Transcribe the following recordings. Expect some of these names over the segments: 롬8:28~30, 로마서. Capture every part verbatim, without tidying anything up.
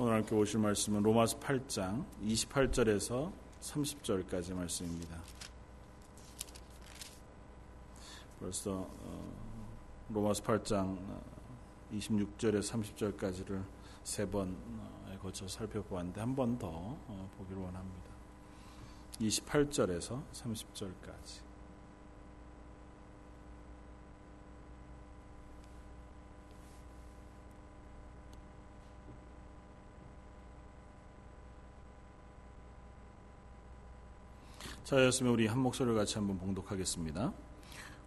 오늘 함께 오실 말씀은 로마서 팔 장 이십팔 절에서 삼십 절까지 말씀입니다. 벌써 로마서 팔 장 이십육 절에서 삼십 절까지를 세 번에 거쳐 살펴보았는데 한 번 더 보기를 원합니다. 이십팔 절에서 삼십 절까지. 자였으면 우리 한 목소리를 같이 한번 봉독하겠습니다.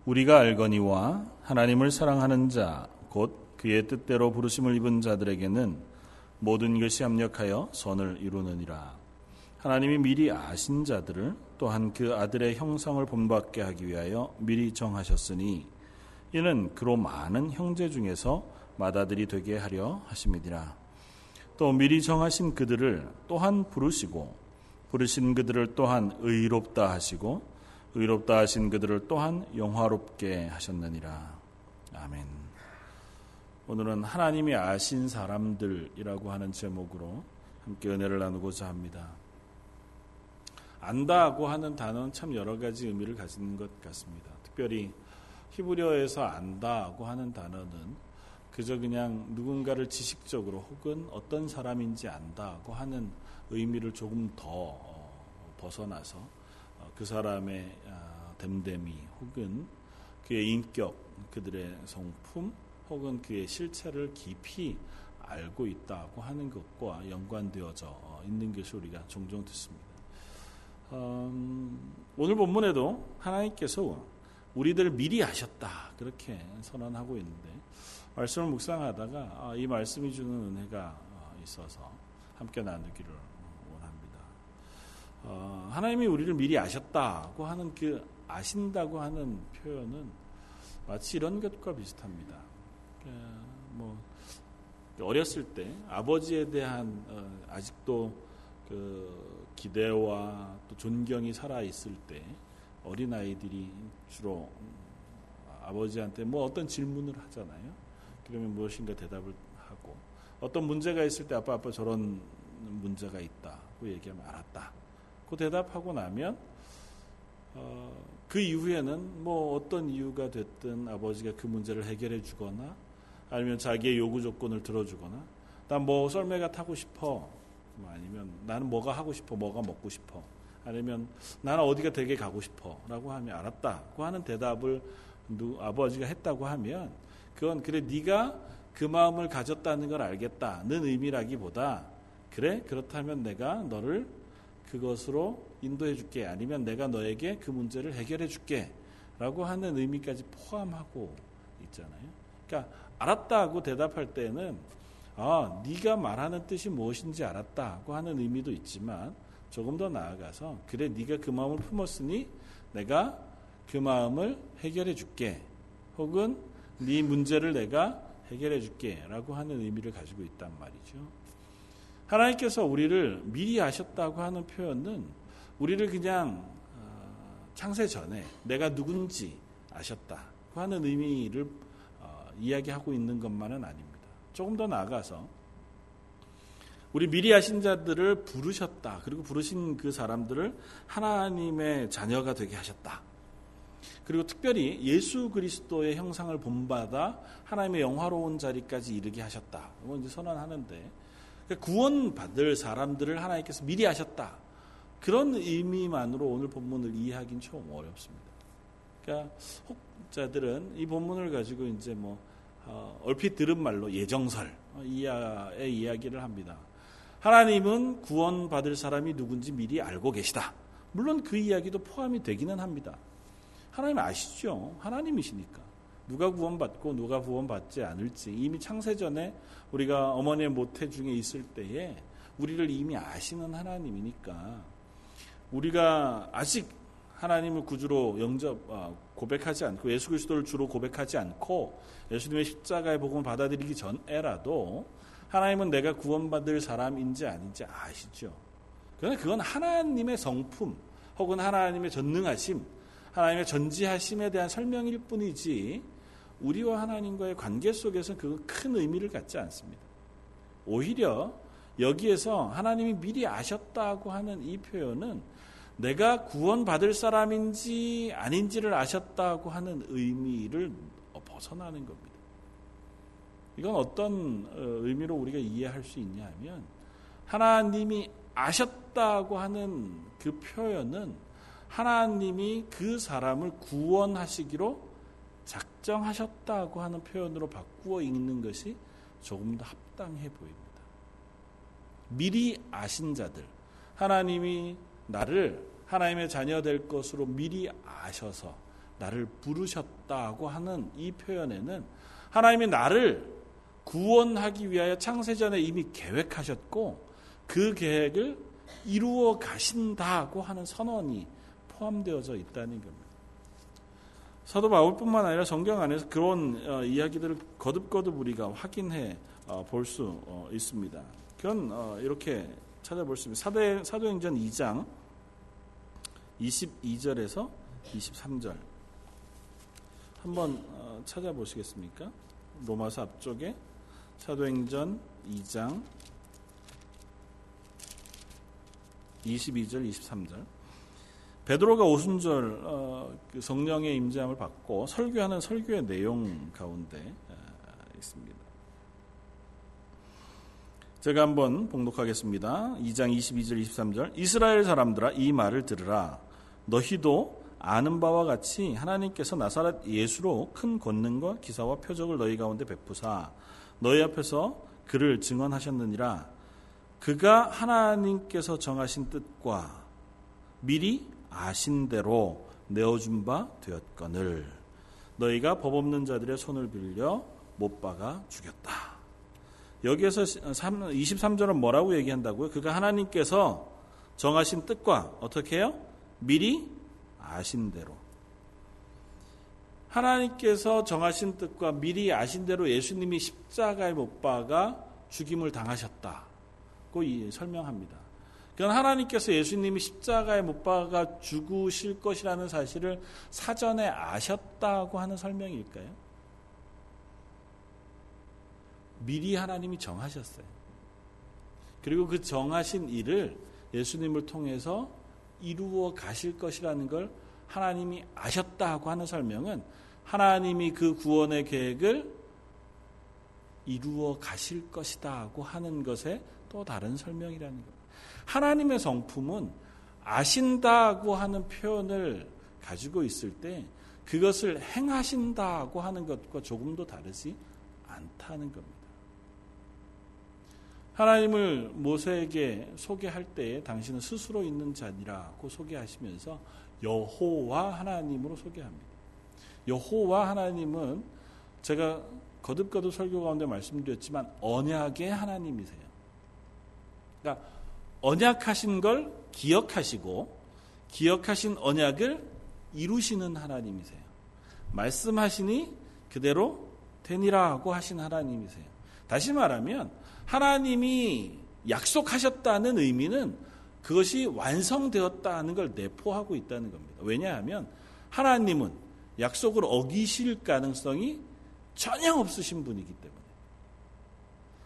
우리가 알거니와 하나님을 사랑하는 자 곧 그의 뜻대로 부르심을 입은 자들에게는 모든 것이 합력하여 선을 이루느니라. 하나님이 미리 아신 자들을 또한 그 아들의 형상을 본받게 하기 위하여 미리 정하셨으니 이는 그로 많은 형제 중에서 맏아들이 되게 하려 하심이니라. 또 미리 정하신 그들을 또한 부르시고 부르신 그들을 또한 의롭다 하시고 의롭다 하신 그들을 또한 영화롭게 하셨느니라. 아멘. 오늘은 하나님이 아신 사람들이라고 하는 제목으로 함께 은혜를 나누고자 합니다. 안다고 하는 단어는 참 여러 가지 의미를 가진 것 같습니다. 특별히 히브리어에서 안다고 하는 단어는 그저 그냥 누군가를 지식적으로 혹은 어떤 사람인지 안다고 하는 의미를 조금 더 벗어나서 그 사람의 됨됨이 혹은 그의 인격, 그들의 성품 혹은 그의 실체를 깊이 알고 있다고 하는 것과 연관되어져 있는 것이 우리가 종종 듣습니다. 음, 오늘 본문에도 하나님께서 우리들을 미리 아셨다 그렇게 선언하고 있는데 말씀을 묵상하다가 이 말씀이 주는 은혜가 있어서 함께 나누기를 원합니다. 어, 하나님이 우리를 미리 아셨다고 하는 그 아신다고 하는 표현은 마치 이런 것과 비슷합니다. 뭐 어렸을 때 아버지에 대한 아직도 그 기대와 또 존경이 살아있을 때 어린아이들이 주로 아버지한테 뭐 어떤 질문을 하잖아요. 그러면 무엇인가 대답을 하고 어떤 문제가 있을 때 아빠 아빠 저런 문제가 있다고 얘기하면 알았다 그 대답하고 나면 어, 그 이후에는 뭐 어떤 이유가 됐든 아버지가 그 문제를 해결해 주거나 아니면 자기의 요구 조건을 들어주거나 난 뭐 썰매가 타고 싶어 아니면 나는 뭐가 하고 싶어 뭐가 먹고 싶어 아니면 나는 어디가 되게 가고 싶어 라고 하면 알았다고 하는 대답을 누, 아버지가 했다고 하면 그건 그래 네가 그 마음을 가졌다는 걸 알겠다는 의미라기보다 그래 그렇다면 내가 너를 그것으로 인도해 줄게 아니면 내가 너에게 그 문제를 해결해 줄게 라고 하는 의미까지 포함하고 있잖아요. 그러니까 알았다고 대답할 때는 아, 네가 말하는 뜻이 무엇인지 알았다고 하는 의미도 있지만 조금 더 나아가서 그래 네가 그 마음을 품었으니 내가 그 마음을 해결해 줄게 혹은 네 문제를 내가 해결해 줄게 라고 하는 의미를 가지고 있단 말이죠. 하나님께서 우리를 미리 아셨다고 하는 표현은 우리를 그냥 창세 전에 내가 누군지 아셨다고 하는 의미를 이야기하고 있는 것만은 아닙니다. 조금 더 나아가서 우리 미리 아신 자들을 부르셨다. 그리고 부르신 그 사람들을 하나님의 자녀가 되게 하셨다. 그리고 특별히 예수 그리스도의 형상을 본받아 하나님의 영화로운 자리까지 이르게 하셨다. 이거 이제 선언하는데 그러니까 구원받을 사람들을 하나님께서 미리 아셨다. 그런 의미만으로 오늘 본문을 이해하기는 좀 어렵습니다. 그러니까 혹자들은 이 본문을 가지고 이제 뭐 어, 얼핏 들은 말로 예정설 이하의 이야기를 합니다. 하나님은 구원받을 사람이 누군지 미리 알고 계시다. 물론 그 이야기도 포함이 되기는 합니다. 하나님 아시죠. 하나님이시니까 누가 구원받고 누가 구원받지 않을지 이미 창세전에 우리가 어머니의 모태 중에 있을 때에 우리를 이미 아시는 하나님이니까 우리가 아직 하나님을 구주로 영접 고백하지 않고 예수 그리스도를 주로 고백하지 않고 예수님의 십자가의 복음을 받아들이기 전에라도 하나님은 내가 구원받을 사람인지 아닌지 아시죠. 그러나 그건 하나님의 성품 혹은 하나님의 전능하심 하나님의 전지하심에 대한 설명일 뿐이지 우리와 하나님과의 관계 속에서는 그건 큰 의미를 갖지 않습니다. 오히려 여기에서 하나님이 미리 아셨다고 하는 이 표현은 내가 구원받을 사람인지 아닌지를 아셨다고 하는 의미를 벗어나는 겁니다. 이건 어떤 의미로 우리가 이해할 수 있냐 하면 하나님이 아셨다고 하는 그 표현은 하나님이 그 사람을 구원하시기로 작정하셨다고 하는 표현으로 바꾸어 읽는 것이 조금 더 합당해 보입니다. 미리 아신 자들, 하나님이 나를 하나님의 자녀 될 것으로 미리 아셔서 나를 부르셨다고 하는 이 표현에는 하나님이 나를 구원하기 위하여 창세 전에 이미 계획하셨고 그 계획을 이루어 가신다고 하는 선언이 포함되어져 있다는 겁니다. 사도 바울뿐만 아니라 성경 안에서 그런 이야기들을 거듭거듭 우리가 확인해 볼 수 있습니다. 그건 이렇게 찾아볼 수 있습니다. 사도행전 이 장 이십이 절에서 이십삼 절 한번 찾아보시겠습니까? 로마서 앞쪽에 사도행전 이 장 이십이 절 이십삼 절. 베드로가 오순절 성령의 임재함을 받고 설교하는 설교의 내용 가운데 있습니다. 제가 한번 봉독하겠습니다. 이 장 이십이 절 이십삼 절. 이스라엘 사람들아 이 말을 들으라. 너희도 아는 바와 같이 하나님께서 나사렛 예수로 큰 권능과 기사와 표적을 너희 가운데 베푸사 너희 앞에서 그를 증언하셨느니라. 그가 하나님께서 정하신 뜻과 미리 아신 대로 내어준 바 되었거늘 너희가 법 없는 자들의 손을 빌려 못 박아 죽였다. 여기에서 이십삼 절은 뭐라고 얘기한다고요? 그가 하나님께서 정하신 뜻과 어떻게 해요? 미리 아신 대로. 하나님께서 정하신 뜻과 미리 아신 대로 예수님이 십자가에 못 박아 죽임을 당하셨다고 설명합니다. 그건 하나님께서 예수님이 십자가에 못 박아 죽으실 것이라는 사실을 사전에 아셨다고 하는 설명일까요? 미리 하나님이 정하셨어요. 그리고 그 정하신 일을 예수님을 통해서 이루어 가실 것이라는 걸 하나님이 아셨다고 하는 설명은 하나님이 그 구원의 계획을 이루어 가실 것이라고 하는 것의 또 다른 설명이라는 거예요. 하나님의 성품은 아신다고 하는 표현을 가지고 있을 때 그것을 행하신다고 하는 것과 조금도 다르지 않다는 겁니다. 하나님을 모세에게 소개할 때에 당신은 스스로 있는 자니라고 소개하시면서 여호와 하나님으로 소개합니다. 여호와 하나님은 제가 거듭거듭 설교 가운데 말씀드렸지만 언약의 하나님이세요. 그러니까 언약하신 걸 기억하시고 기억하신 언약을 이루시는 하나님이세요. 말씀하시니 그대로 되니라고 하신 하나님이세요. 다시 말하면 하나님이 약속하셨다는 의미는 그것이 완성되었다는 걸 내포하고 있다는 겁니다. 왜냐하면 하나님은 약속을 어기실 가능성이 전혀 없으신 분이기 때문에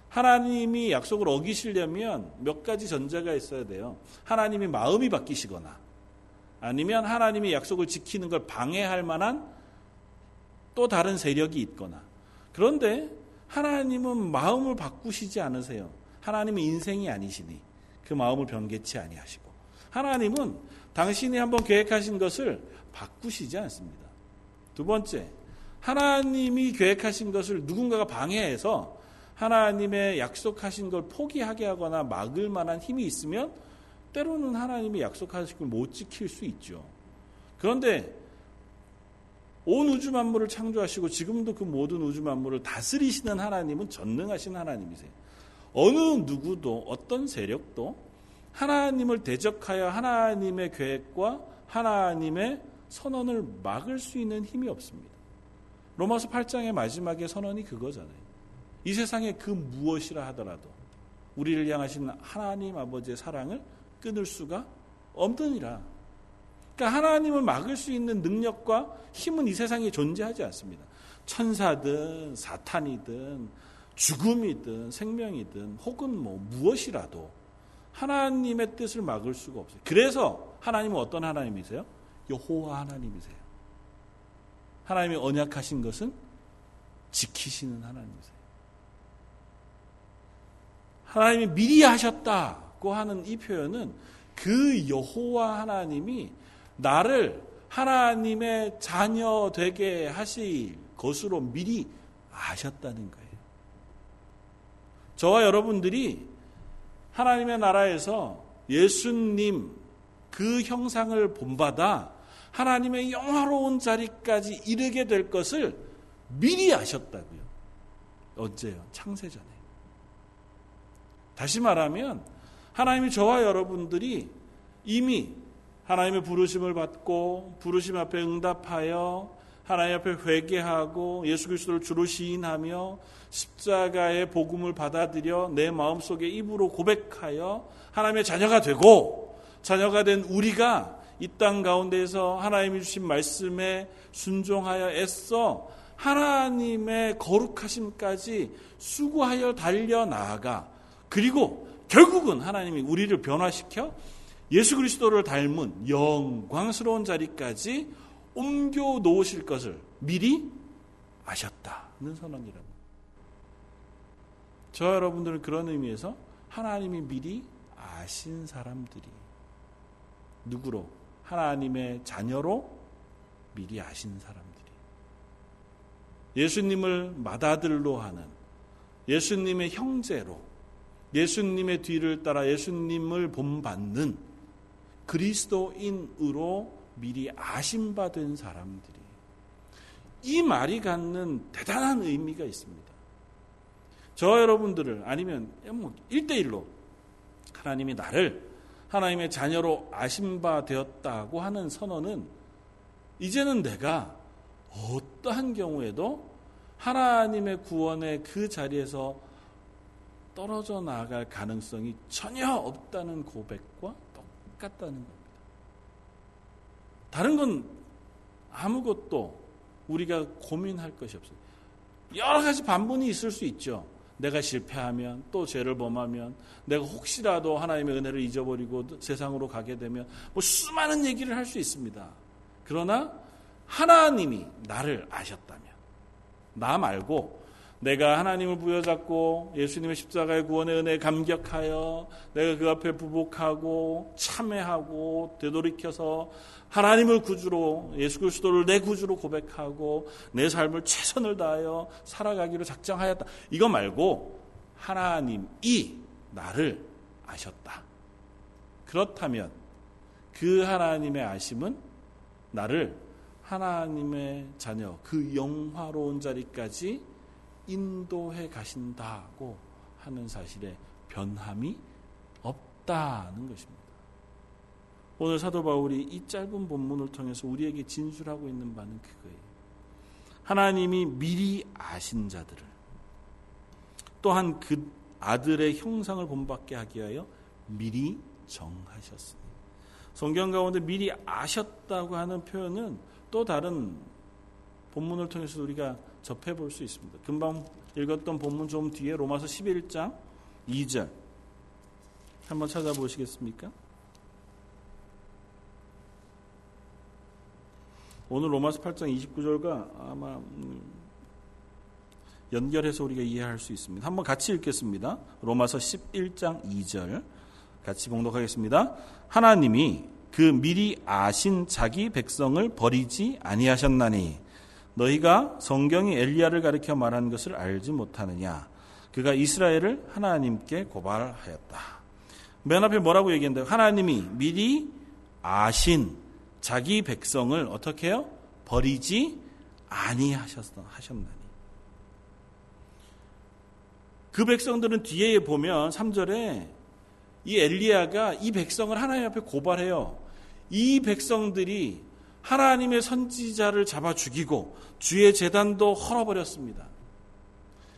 하나님이 약속을 어기시려면 몇 가지 전제가 있어야 돼요. 하나님이 마음이 바뀌시거나 아니면 하나님이 약속을 지키는 걸 방해할 만한 또 다른 세력이 있거나. 그런데 하나님은 마음을 바꾸시지 않으세요. 하나님은 인생이 아니시니 그 마음을 변개치 아니하시고 하나님은 당신이 한번 계획하신 것을 바꾸시지 않습니다. 두 번째, 하나님이 계획하신 것을 누군가가 방해해서 하나님의 약속하신 걸 포기하게 하거나 막을 만한 힘이 있으면 때로는 하나님이 약속하신 걸 못 지킬 수 있죠. 그런데 온 우주 만물을 창조하시고 지금도 그 모든 우주 만물을 다스리시는 하나님은 전능하신 하나님이세요. 어느 누구도 어떤 세력도 하나님을 대적하여 하나님의 계획과 하나님의 선언을 막을 수 있는 힘이 없습니다. 로마서 팔 장의 마지막에 선언이 그거잖아요. 이 세상에 그 무엇이라 하더라도 우리를 향하신 하나님 아버지의 사랑을 끊을 수가 없느니라. 그러니까 하나님을 막을 수 있는 능력과 힘은 이 세상에 존재하지 않습니다. 천사든 사탄이든 죽음이든 생명이든 혹은 뭐 무엇이라도 하나님의 뜻을 막을 수가 없어요. 그래서 하나님은 어떤 하나님이세요? 여호와 하나님이세요. 하나님이 언약하신 것은 지키시는 하나님이세요. 하나님이 미리 하셨다고 하는 이 표현은 그 여호와 하나님이 나를 하나님의 자녀 되게 하실 것으로 미리 아셨다는 거예요. 저와 여러분들이 하나님의 나라에서 예수님 그 형상을 본받아 하나님의 영화로운 자리까지 이르게 될 것을 미리 아셨다고요. 언제요? 창세전에. 다시 말하면 하나님이 저와 여러분들이 이미 하나님의 부르심을 받고 부르심 앞에 응답하여 하나님 앞에 회개하고 예수 그리스도를 주로 시인하며 십자가의 복음을 받아들여 내 마음속에 입으로 고백하여 하나님의 자녀가 되고, 자녀가 된 우리가 이 땅 가운데에서 하나님이 주신 말씀에 순종하여 애써 하나님의 거룩하심까지 수고하여 달려나아가, 그리고 결국은 하나님이 우리를 변화시켜 예수 그리스도를 닮은 영광스러운 자리까지 옮겨 놓으실 것을 미리 아셨다는 선언이라고. 저 여러분들은 그런 의미에서 하나님이 미리 아신 사람들이 누구로? 하나님의 자녀로 미리 아신 사람들이, 예수님을 맏아들로 하는, 예수님의 형제로, 예수님의 뒤를 따라 예수님을 본받는 그리스도인으로 미리 아심바 된 사람들이, 이 말이 갖는 대단한 의미가 있습니다. 저 여러분들을, 아니면 일대일로 하나님이 나를 하나님의 자녀로 아심바 되었다고 하는 선언은 이제는 내가 어떠한 경우에도 하나님의 구원의 그 자리에서 떨어져 나갈 가능성이 전혀 없다는 고백과 똑같다는 겁니다. 다른 건 아무것도 우리가 고민할 것이 없어요. 여러 가지 반문이 있을 수 있죠. 내가 실패하면, 또 죄를 범하면, 내가 혹시라도 하나님의 은혜를 잊어버리고 세상으로 가게 되면, 뭐 수많은 얘기를 할 수 있습니다. 그러나 하나님이 나를 아셨다면, 나 말고 내가 하나님을 부여잡고 예수님의 십자가의 구원의 은혜에 감격하여 내가 그 앞에 부복하고 참회하고 되돌이켜서 하나님을 구주로, 예수 그리스도를 내 구주로 고백하고 내 삶을 최선을 다하여 살아가기로 작정하였다, 이거 말고 하나님이 나를 아셨다. 그렇다면 그 하나님의 아심은 나를 하나님의 자녀, 그 영화로운 자리까지 인도해 가신다고 하는 사실에 변함이 없다는 것입니다. 오늘 사도 바울이 이 짧은 본문을 통해서 우리에게 진술하고 있는 바는 그거예요. 하나님이 미리 아신 자들을 또한 그 아들의 형상을 본받게 하기 위하여 미리 정하셨으니, 성경 가운데 미리 아셨다고 하는 표현은 또 다른 본문을 통해서 우리가 접해볼 수 있습니다. 금방 읽었던 본문 좀 뒤에 로마서 십일 장 이 절 한번 찾아보시겠습니까? 오늘 로마서 팔 장 이십구 절과 아마 연결해서 우리가 이해할 수 있습니다. 한번 같이 읽겠습니다. 로마서 십일 장 이 절 같이 봉독하겠습니다. 하나님이 그 미리 아신 자기 백성을 버리지 아니하셨나니 너희가 성경이 엘리야를 가리켜 말한 것을 알지 못하느냐, 그가 이스라엘을 하나님께 고발하였다. 맨 앞에 뭐라고 얘기했나요? 하나님이 미리 아신 자기 백성을 어떻게 해요? 버리지 아니하셨나니. 그 백성들은 뒤에 보면 삼 절에 이 엘리야가 이 백성을 하나님 앞에 고발해요. 이 백성들이 하나님의 선지자를 잡아 죽이고 주의 제단도 헐어버렸습니다.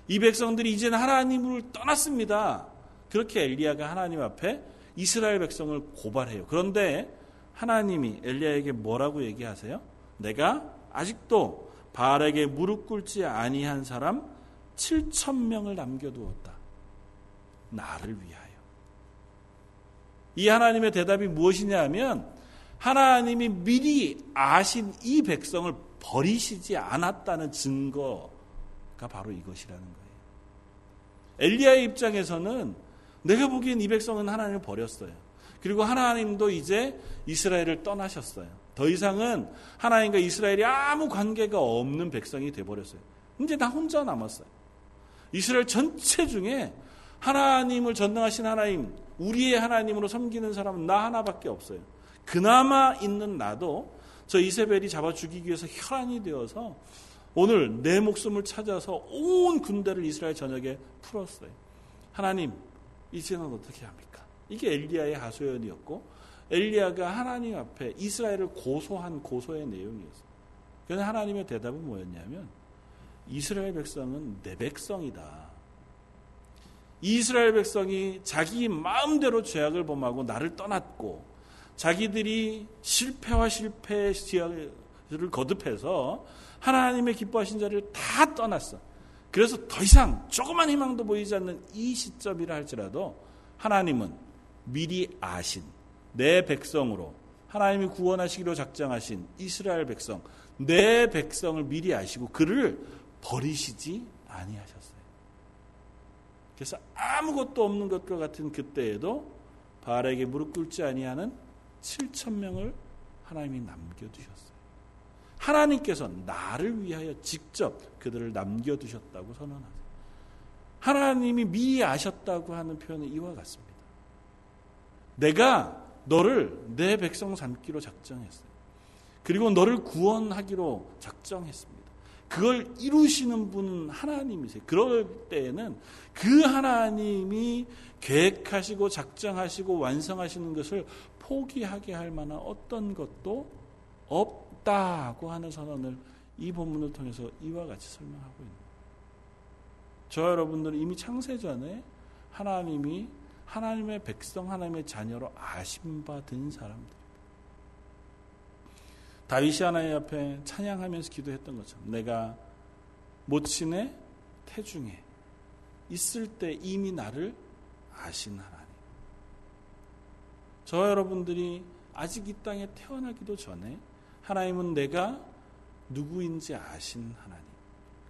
이 백성들이 이제는 하나님을 떠났습니다. 그렇게 엘리야가 하나님 앞에 이스라엘 백성을 고발해요. 그런데 하나님이 엘리야에게 뭐라고 얘기하세요? 내가 아직도 바알에게 무릎 꿇지 아니한 사람 칠천 명을 남겨두었다. 나를 위하여. 이 하나님의 대답이 무엇이냐 하면 하나님이 미리 아신 이 백성을 버리시지 않았다는 증거가 바로 이것이라는 거예요. 엘리야의 입장에서는 내가 보기엔 이 백성은 하나님을 버렸어요. 그리고 하나님도 이제 이스라엘을 떠나셨어요. 더 이상은 하나님과 이스라엘이 아무 관계가 없는 백성이 돼버렸어요. 이제 나 혼자 남았어요. 이스라엘 전체 중에 하나님을 전능하신 하나님, 우리의 하나님으로 섬기는 사람은 나 하나밖에 없어요. 그나마 있는 나도 저 이세벨이 잡아 죽이기 위해서 혈안이 되어서 오늘 내 목숨을 찾아서 온 군대를 이스라엘 전역에 풀었어요. 하나님, 이제는 어떻게 합니까? 이게 엘리야의 하소연이었고 엘리야가 하나님 앞에 이스라엘을 고소한 고소의 내용이었어요. 그런데 하나님의 대답은 뭐였냐면 이스라엘 백성은 내 백성이다. 이스라엘 백성이 자기 마음대로 죄악을 범하고 나를 떠났고 자기들이 실패와 실패의 죄악을 거듭해서 하나님의 기뻐하신 자리를 다 떠났어. 그래서 더 이상 조그만 희망도 보이지 않는 이 시점이라 할지라도 하나님은 미리 아신 내 백성으로 하나님이 구원하시기로 작정하신 이스라엘 백성, 내 백성을 미리 아시고 그를 버리시지 아니하셨어요. 그래서 아무것도 없는 것과 같은 그때에도 바알에게 무릎 꿇지 아니하는 칠천 명을 하나님이 남겨두셨어요. 하나님께서 나를 위하여 직접 그들을 남겨두셨다고 선언하세요. 하나님이 미리 아셨다고 하는 표현은 이와 같습니다. 내가 너를 내 백성 삼기로 작정했어요. 그리고 너를 구원하기로 작정했습니다. 그걸 이루시는 분은 하나님이세요. 그럴 때에는 그 하나님이 계획하시고 작정하시고 완성하시는 것을 포기하게 할 만한 어떤 것도 없다고 하는 선언을 이 본문을 통해서 이와 같이 설명하고 있는 거예요. 저 여러분들은 이미 창세전에 하나님이 하나님의 백성, 하나님의 자녀로 아심받은 사람들. 다윗이 하나님 앞에 찬양하면서 기도했던 것처럼 내가 모친의 태중에 있을 때 이미 나를 아신 하나님. 저 여러분들이 아직 이 땅에 태어나기도 전에 하나님은 내가 누구인지 아신 하나님.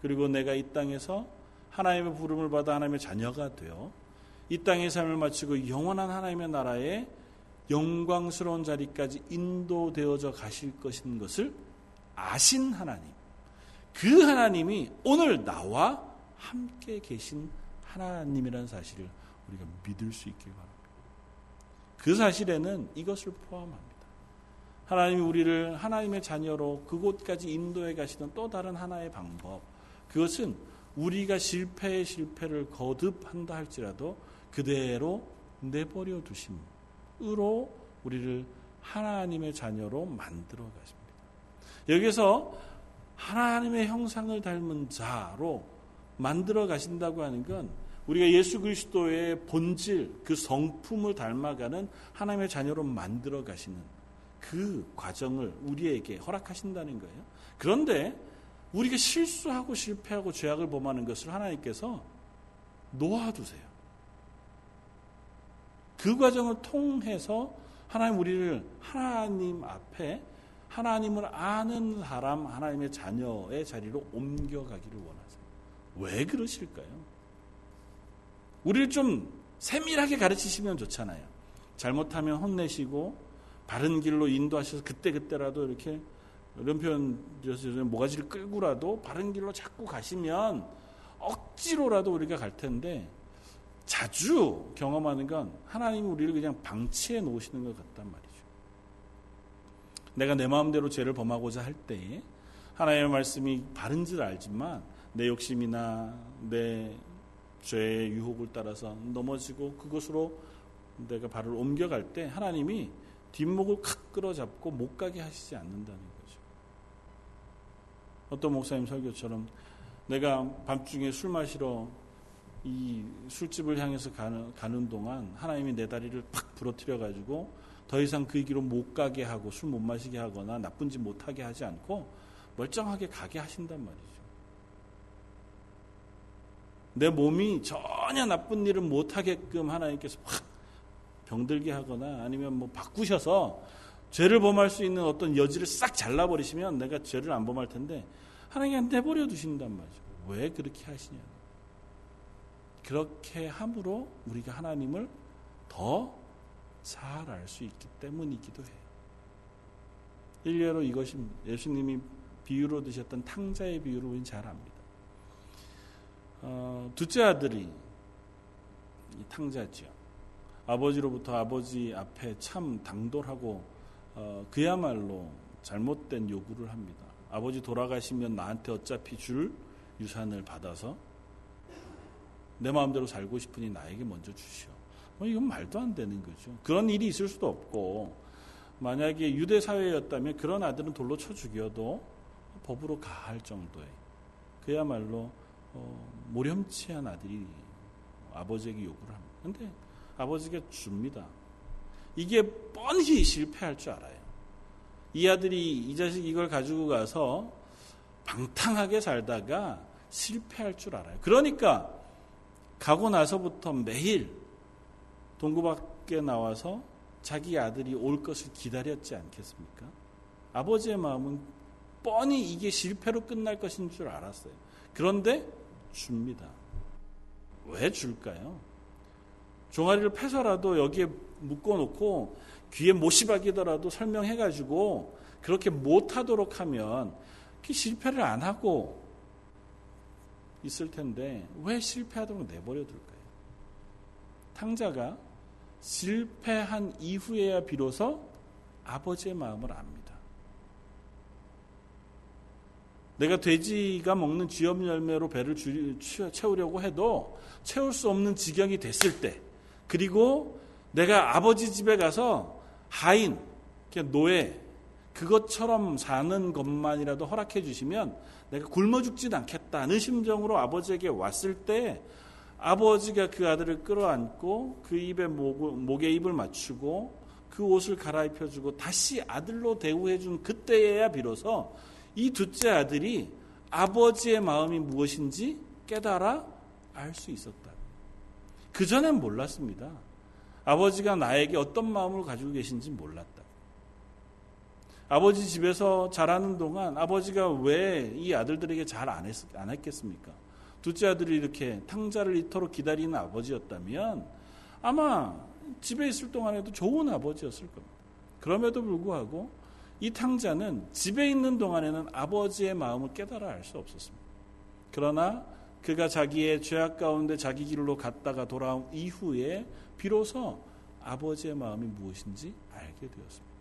그리고 내가 이 땅에서 하나님의 부름을 받아 하나님의 자녀가 되어 이 땅의 삶을 마치고 영원한 하나님의 나라에 영광스러운 자리까지 인도되어져 가실 것인 것을 아신 하나님. 그 하나님이 오늘 나와 함께 계신 하나님이라는 사실을 우리가 믿을 수 있길 바랍니다. 그 사실에는 이것을 포함합니다. 하나님이 우리를 하나님의 자녀로 그곳까지 인도해 가시는 또 다른 하나의 방법. 그것은 우리가 실패의 실패를 거듭한다 할지라도 그대로 내버려 두십니다. 으로 우리를 하나님의 자녀로 만들어 가십니다. 여기서 하나님의 형상을 닮은 자로 만들어 가신다고 하는 건 우리가 예수 그리스도의 본질, 그 성품을 닮아가는 하나님의 자녀로 만들어 가시는 그 과정을 우리에게 허락하신다는 거예요. 그런데 우리가 실수하고 실패하고 죄악을 범하는 것을 하나님께서 놓아두세요. 그 과정을 통해서 하나님 우리를 하나님 앞에 하나님을 아는 사람, 하나님의 자녀의 자리로 옮겨가기를 원하세요. 왜 그러실까요? 우리를 좀 세밀하게 가르치시면 좋잖아요. 잘못하면 혼내시고 바른 길로 인도하셔서 그때그때라도 이렇게 이런 표현 모가지를 끌고라도 바른 길로 자꾸 가시면 억지로라도 우리가 갈 텐데 자주 경험하는 건 하나님이 우리를 그냥 방치해 놓으시는 것 같단 말이죠. 내가 내 마음대로 죄를 범하고자 할 때에 하나님의 말씀이 바른 줄 알지만 내 욕심이나 내 죄의 유혹을 따라서 넘어지고 그것으로 내가 발을 옮겨갈 때 하나님이 뒷목을 칵 끌어잡고 못 가게 하시지 않는다는 거죠. 어떤 목사님 설교처럼 내가 밤중에 술 마시러 이 술집을 향해서 가는, 가는 동안 하나님이 내 다리를 팍 부러뜨려가지고 더 이상 그 길로 못 가게 하고 술 못 마시게 하거나 나쁜 짓 못하게 하지 않고 멀쩡하게 가게 하신단 말이죠. 내 몸이 전혀 나쁜 일을 못하게끔 하나님께서 확 병들게 하거나 아니면 뭐 바꾸셔서 죄를 범할 수 있는 어떤 여지를 싹 잘라버리시면 내가 죄를 안 범할 텐데 하나님이 내버려 두신단 말이죠. 왜 그렇게 하시냐. 그렇게 함으로 우리가 하나님을 더 잘 알 수 있기 때문이기도 해요. 일례로 이것이 예수님이 비유로 드셨던 탕자의 비유로 우리는 잘 압니다. 어, 둘째 아들이 탕자죠. 아버지로부터 아버지 앞에 참 당돌하고 어, 그야말로 잘못된 요구를 합니다. 아버지 돌아가시면 나한테 어차피 줄 유산을 받아서 내 마음대로 살고 싶으니 나에게 먼저 주시오. 뭐 이건 말도 안 되는 거죠. 그런 일이 있을 수도 없고 만약에 유대 사회였다면 그런 아들은 돌로 쳐 죽여도 법으로 가할 정도의 그야말로 어, 모렴치한 아들이 아버지에게 요구를 합니다. 그런데 아버지가 줍니다. 이게 뻔히 실패할 줄 알아요. 이 아들이 이 자식 이걸 가지고 가서 방탕하게 살다가 실패할 줄 알아요. 그러니까 가고 나서부터 매일 동구 밖에 나와서 자기 아들이 올 것을 기다렸지 않겠습니까? 아버지의 마음은 뻔히 이게 실패로 끝날 것인 줄 알았어요. 그런데 줍니다. 왜 줄까요? 종아리를 패서라도 여기에 묶어놓고 귀에 모시박이더라도 설명해가지고 그렇게 못하도록 하면 실패를 안 하고 있을 텐데 왜 실패하도록 내버려 둘까요? 탕자가 실패한 이후에야 비로소 아버지의 마음을 압니다. 내가 돼지가 먹는 쥐염 열매로 배를 주, 채우려고 해도 채울 수 없는 지경이 됐을 때, 그리고 내가 아버지 집에 가서 하인, 노예, 그것처럼 사는 것만이라도 허락해 주시면 내가 굶어 죽진 않겠다는 심정으로 아버지에게 왔을 때 아버지가 그 아들을 끌어안고 그 입에 목, 목에 입을 맞추고 그 옷을 갈아입혀주고 다시 아들로 대우해준 그때에야 비로소 이 둘째 아들이 아버지의 마음이 무엇인지 깨달아 알 수 있었다. 그전엔 몰랐습니다. 아버지가 나에게 어떤 마음을 가지고 계신지 몰랐다. 아버지 집에서 자라는 동안 아버지가 왜 이 아들들에게 잘 안 안 했겠습니까? 둘째 아들이 이렇게 탕자를 이토록 기다리는 아버지였다면 아마 집에 있을 동안에도 좋은 아버지였을 겁니다. 그럼에도 불구하고 이 탕자는 집에 있는 동안에는 아버지의 마음을 깨달아 알 수 없었습니다. 그러나 그가 자기의 죄악 가운데 자기 길로 갔다가 돌아온 이후에 비로소 아버지의 마음이 무엇인지 알게 되었습니다.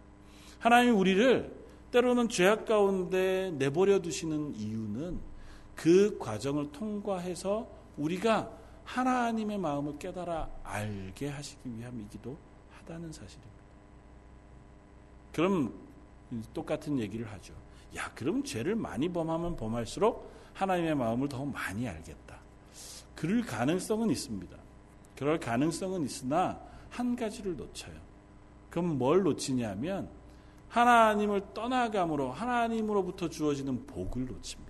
하나님이 우리를 때로는 죄악 가운데 내버려 두시는 이유는 그 과정을 통과해서 우리가 하나님의 마음을 깨달아 알게 하시기 위함이기도 하다는 사실입니다. 그럼 똑같은 얘기를 하죠. 야, 그럼 죄를 많이 범하면 범할수록 하나님의 마음을 더 많이 알겠다. 그럴 가능성은 있습니다. 그럴 가능성은 있으나 한 가지를 놓쳐요. 그럼 뭘 놓치냐면 하나님을 떠나감으로 하나님으로부터 주어지는 복을 놓칩니다.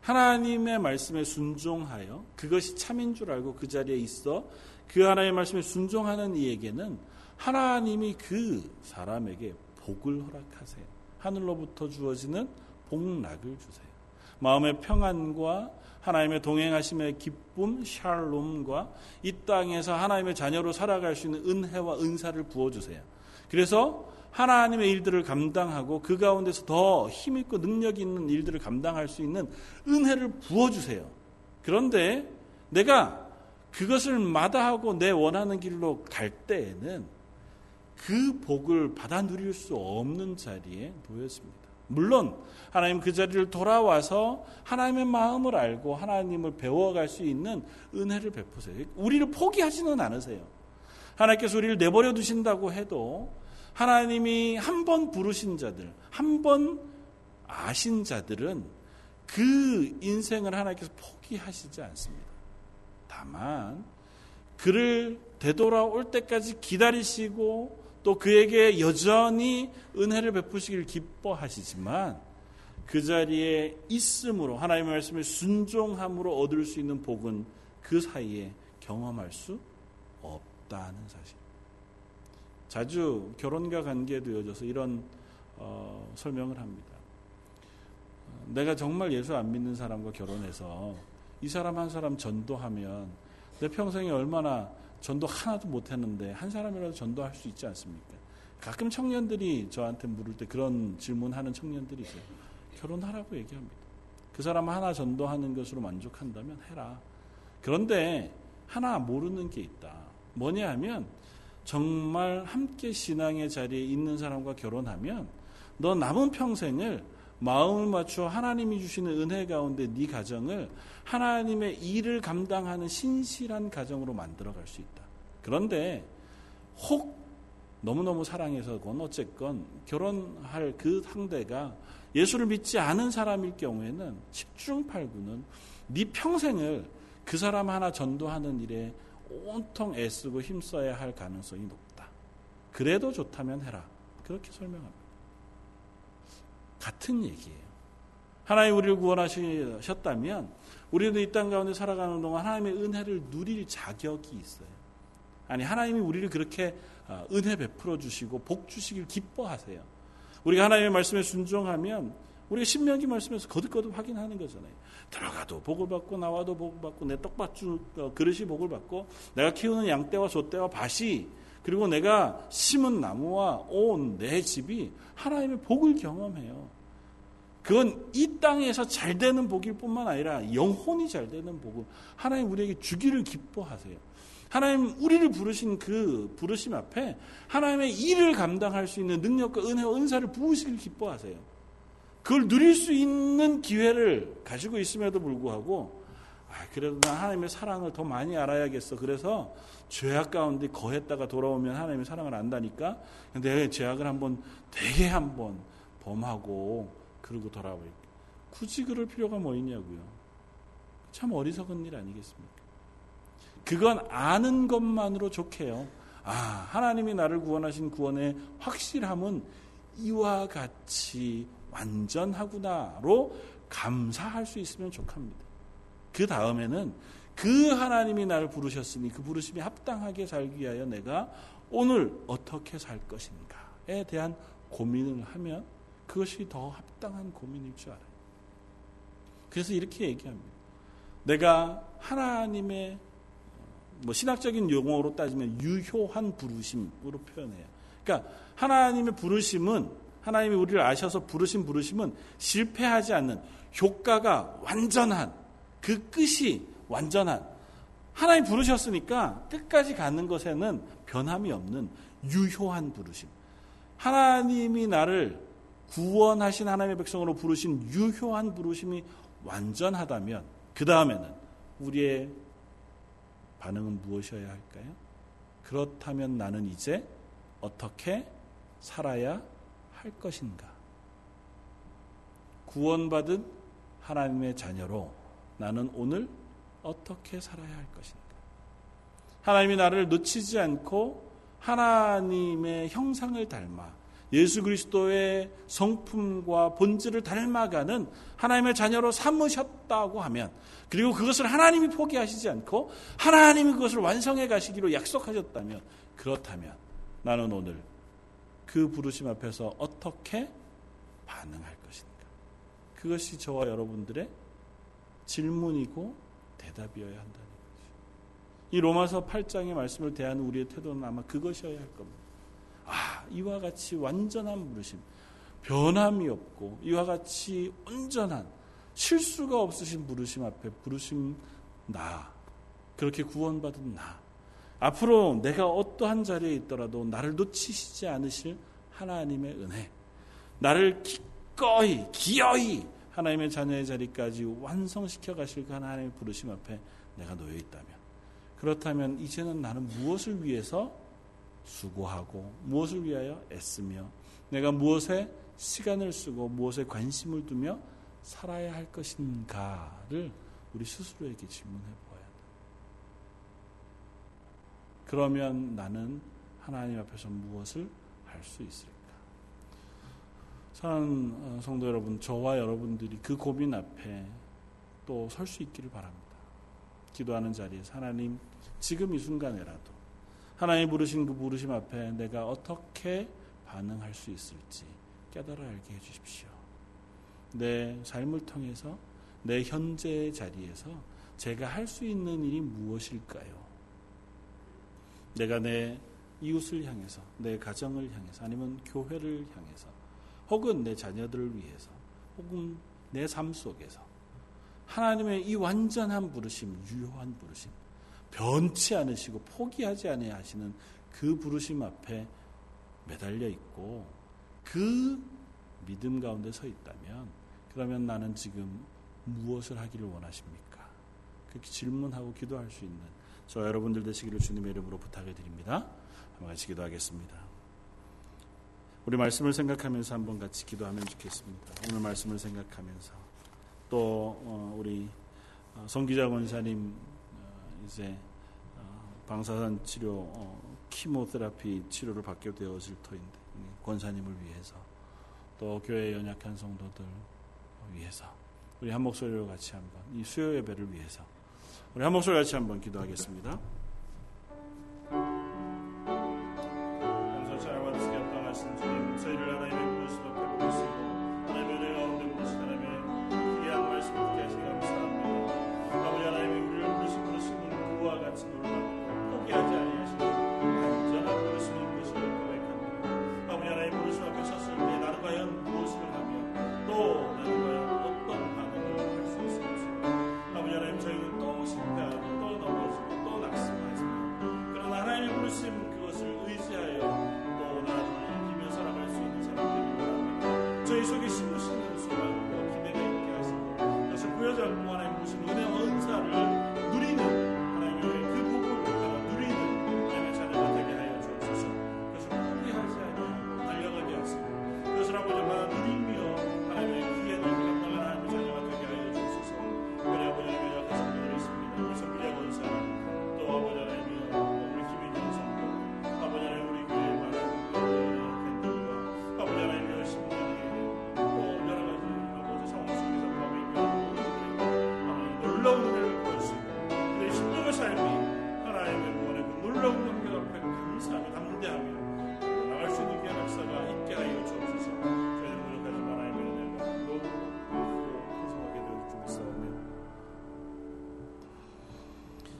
하나님의 말씀에 순종하여 그것이 참인 줄 알고 그 자리에 있어 그 하나님의 말씀에 순종하는 이에게는 하나님이 그 사람에게 복을 허락하세요. 하늘로부터 주어지는 복락을 주세요. 마음의 평안과 하나님의 동행하심의 기쁨, 샬롬과 이 땅에서 하나님의 자녀로 살아갈 수 있는 은혜와 은사를 부어주세요. 그래서 하나님의 일들을 감당하고 그 가운데서 더 힘있고 능력 있는 일들을 감당할 수 있는 은혜를 부어주세요. 그런데 내가 그것을 마다하고 내 원하는 길로 갈 때에는 그 복을 받아 누릴 수 없는 자리에 놓였습니다. 물론 하나님 그 자리를 돌아와서 하나님의 마음을 알고 하나님을 배워갈 수 있는 은혜를 베푸세요. 우리를 포기하지는 않으세요. 하나님께서 우리를 내버려 두신다고 해도 하나님이 한 번 부르신 자들, 한 번 아신 자들은 그 인생을 하나님께서 포기하시지 않습니다. 다만 그를 되돌아올 때까지 기다리시고 또 그에게 여전히 은혜를 베푸시길 기뻐하시지만 그 자리에 있음으로 하나님의 말씀에 순종함으로 얻을 수 있는 복은 그 사이에 경험할 수 없다는 사실. 자주 결혼과 관계에 되어져서 이런 어, 설명을 합니다. 내가 정말 예수 안 믿는 사람과 결혼해서 이 사람 한 사람 전도하면 내 평생에 얼마나 전도 하나도 못했는데 한 사람이라도 전도할 수 있지 않습니까? 가끔 청년들이 저한테 물을 때 그런 질문하는 청년들이 있어요. 결혼하라고 얘기합니다. 그 사람 하나 전도하는 것으로 만족한다면 해라. 그런데 하나 모르는 게 있다. 뭐냐 하면 정말 함께 신앙의 자리에 있는 사람과 결혼하면 너 남은 평생을 마음을 맞춰 하나님이 주시는 은혜 가운데 네 가정을 하나님의 일을 감당하는 신실한 가정으로 만들어갈 수 있다. 그런데 혹 너무너무 사랑해서건 어쨌건 결혼할 그 상대가 예수를 믿지 않은 사람일 경우에는 십중팔구는 네 평생을 그 사람 하나 전도하는 일에 온통 애쓰고 힘써야 할 가능성이 높다. 그래도 좋다면 해라. 그렇게 설명합니다. 같은 얘기예요. 하나님 우리를 구원하셨다면 우리도 이 땅 가운데 살아가는 동안 하나님의 은혜를 누릴 자격이 있어요. 아니 하나님이 우리를 그렇게 은혜 베풀어 주시고 복 주시길 기뻐하세요. 우리가 하나님의 말씀에 순종하면 우리가 신명기 말씀에서 거듭거듭 확인하는 거잖아요. 들어가도 복을 받고 나와도 복을 받고 내 떡받주 그릇이 복을 받고 내가 키우는 양떼와 소떼와 밭이 그리고 내가 심은 나무와 온 내 집이 하나님의 복을 경험해요. 그건 이 땅에서 잘 되는 복일 뿐만 아니라 영혼이 잘 되는 복을 하나님 우리에게 주기를 기뻐하세요. 하나님 우리를 부르신 그 부르심 앞에 하나님의 일을 감당할 수 있는 능력과 은혜와 은사를 부으시길 기뻐하세요. 그걸 누릴 수 있는 기회를 가지고 있음에도 불구하고 아, 그래도 난 하나님의 사랑을 더 많이 알아야겠어. 그래서 죄악 가운데 거했다가 돌아오면 하나님의 사랑을 안다니까. 근데 죄악을 한번 되게 한번 범하고 그러고 돌아오니까 굳이 그럴 필요가 뭐 있냐고요. 참 어리석은 일 아니겠습니까? 그건 아는 것만으로 좋게요. 아, 하나님이 나를 구원하신 구원의 확실함은 이와 같이 완전하구나로 감사할 수 있으면 좋답니다. 그 다음에는 그 하나님이 나를 부르셨으니 그 부르심에 합당하게 살기 위하여 내가 오늘 어떻게 살 것인가에 대한 고민을 하면 그것이 더 합당한 고민일 줄 알아요. 그래서 이렇게 얘기합니다. 내가 하나님의 뭐 신학적인 용어로 따지면 유효한 부르심으로 표현해요. 그러니까 하나님의 부르심은 하나님이 우리를 아셔서 부르신 부르심은 실패하지 않는 효과가 완전한 그 끝이 완전한 하나님 부르셨으니까 끝까지 가는 것에는 변함이 없는 유효한 부르심. 하나님이 나를 구원하신 하나님의 백성으로 부르신 유효한 부르심이 완전하다면 그 다음에는 우리의 반응은 무엇이어야 할까요? 그렇다면 나는 이제 어떻게 살아야 할 것인가? 구원받은 하나님의 자녀로 나는 오늘 어떻게 살아야 할 것인가? 하나님이 나를 놓치지 않고 하나님의 형상을 닮아 예수 그리스도의 성품과 본질을 닮아가는 하나님의 자녀로 삼으셨다고 하면 그리고 그것을 하나님이 포기하시지 않고 하나님이 그것을 완성해 가시기로 약속하셨다면 그렇다면 나는 오늘 그 부르심 앞에서 어떻게 반응할 것인가? 그것이 저와 여러분들의 질문이고 대답이어야 한다는 거죠. 이 로마서 팔 장의 말씀을 대하는 우리의 태도는 아마 그것이어야 할 겁니다. 아, 이와 같이 완전한 부르심, 변함이 없고 이와 같이 온전한 실수가 없으신 부르심 앞에 부르심 나, 그렇게 구원받은 나, 앞으로 내가 어떠한 자리에 있더라도 나를 놓치시지 않으실 하나님의 은혜, 나를 기꺼이 기어이 하나님의 자녀의 자리까지 완성시켜 가실 그 하나님의 부르심 앞에 내가 놓여있다면 그렇다면 이제는 나는 무엇을 위해서 수고하고 무엇을 위하여 애쓰며 내가 무엇에 시간을 쓰고 무엇에 관심을 두며 살아야 할 것인가를 우리 스스로에게 질문해 보아야 한다. 그러면 나는 하나님 앞에서 무엇을 할 수 있을까? 사랑하는 성도 여러분, 저와 여러분들이 그 고민 앞에 또 설 수 있기를 바랍니다. 기도하는 자리에서 하나님, 지금 이 순간에라도 하나님 부르신 그 부르심 앞에 내가 어떻게 반응할 수 있을지 깨달아 알게 해주십시오. 내 삶을 통해서 내 현재의 자리에서 제가 할 수 있는 일이 무엇일까요? 내가 내 이웃을 향해서, 내 가정을 향해서, 아니면 교회를 향해서, 혹은 내 자녀들을 위해서, 혹은 내 삶 속에서 하나님의 이 완전한 부르심, 유효한 부르심, 변치 않으시고 포기하지 아니하시는 그 부르심 앞에 매달려 있고 그 믿음 가운데 서 있다면, 그러면 나는 지금 무엇을 하기를 원하십니까? 그렇게 질문하고 기도할 수 있는 저 여러분들 되시기를 주님의 이름으로 부탁해 드립니다. 한번 같이 기도하겠습니다. 우리 말씀을 생각하면서 한번 같이 기도하면 좋겠습니다. 오늘 말씀을 생각하면서 또 우리 성기자 권사님 이제 방사선 치료 키모테라피 치료를 받게 되어질 터인데, 권사님을 위해서 또 교회의 연약한 성도들 위해서 우리 한 목소리로 같이 한번 이 수요 예배를 위해서 우리 한 목소리 같이 한번 기도하겠습니다.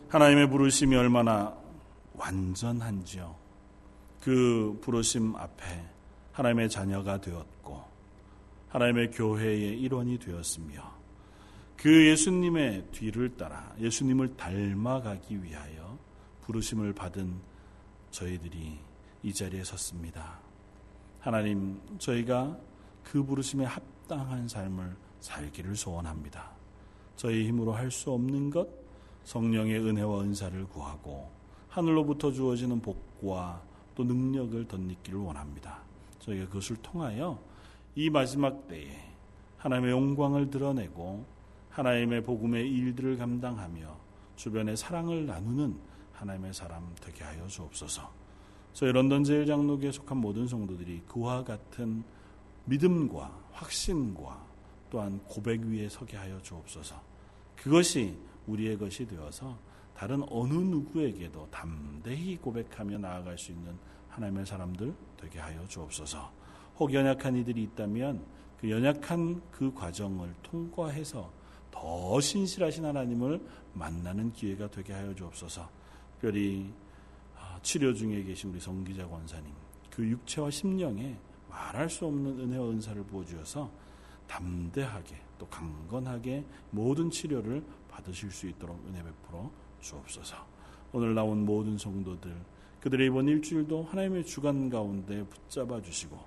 하나님의 부르심이 얼마나 완전한지요. 그 부르심 앞에 하나님의 자녀가 되었고 하나님의 교회의 일원이 되었으며, 그 예수님의 뒤를 따라 예수님을 닮아가기 위하여 부르심을 받은 저희들이 이 자리에 섰습니다. 하나님, 저희가 그 부르심에 합당한 삶을 살기를 소원합니다. 저희 힘으로 할 수 없는 것, 성령의 은혜와 은사를 구하고 하늘로부터 주어지는 복과 또 능력을 덧입기를 원합니다. 저희가 그것을 통하여 이 마지막 때에 하나님의 영광을 드러내고 하나님의 복음의 일들을 감당하며 주변의 사랑을 나누는 하나님의 사람 되게 하여 주옵소서. 저희 런던 제일장로교에 속한 모든 성도들이 그와 같은 믿음과 확신과 또한 고백 위에 서게 하여 주옵소서. 그것이 우리의 것이 되어서 다른 어느 누구에게도 담대히 고백하며 나아갈 수 있는 하나님의 사람들 되게 하여 주옵소서. 혹 연약한 이들이 있다면 그 연약한 그 과정을 통과해서 더 신실하신 하나님을 만나는 기회가 되게 하여 주옵소서. 특별히 치료 중에 계신 우리 성기자 권사님, 그 육체와 심령에 말할 수 없는 은혜와 은사를 부어주어서 담대하게 또 강건하게 모든 치료를 받으실 수 있도록 은혜 베풀어 주옵소서. 오늘 나온 모든 성도들, 그들의 이번 일주일도 하나님의 주관 가운데 붙잡아 주시고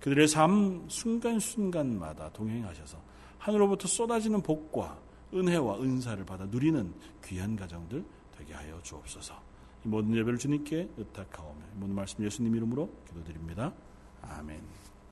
그들의 삶 순간순간마다 동행하셔서 하늘로부터 쏟아지는 복과 은혜와 은사를 받아 누리는 귀한 가정들 되게 하여 주옵소서. 이 모든 예배를 주님께 의탁하오며 모든 말씀 예수님 이름으로 기도드립니다. 아멘.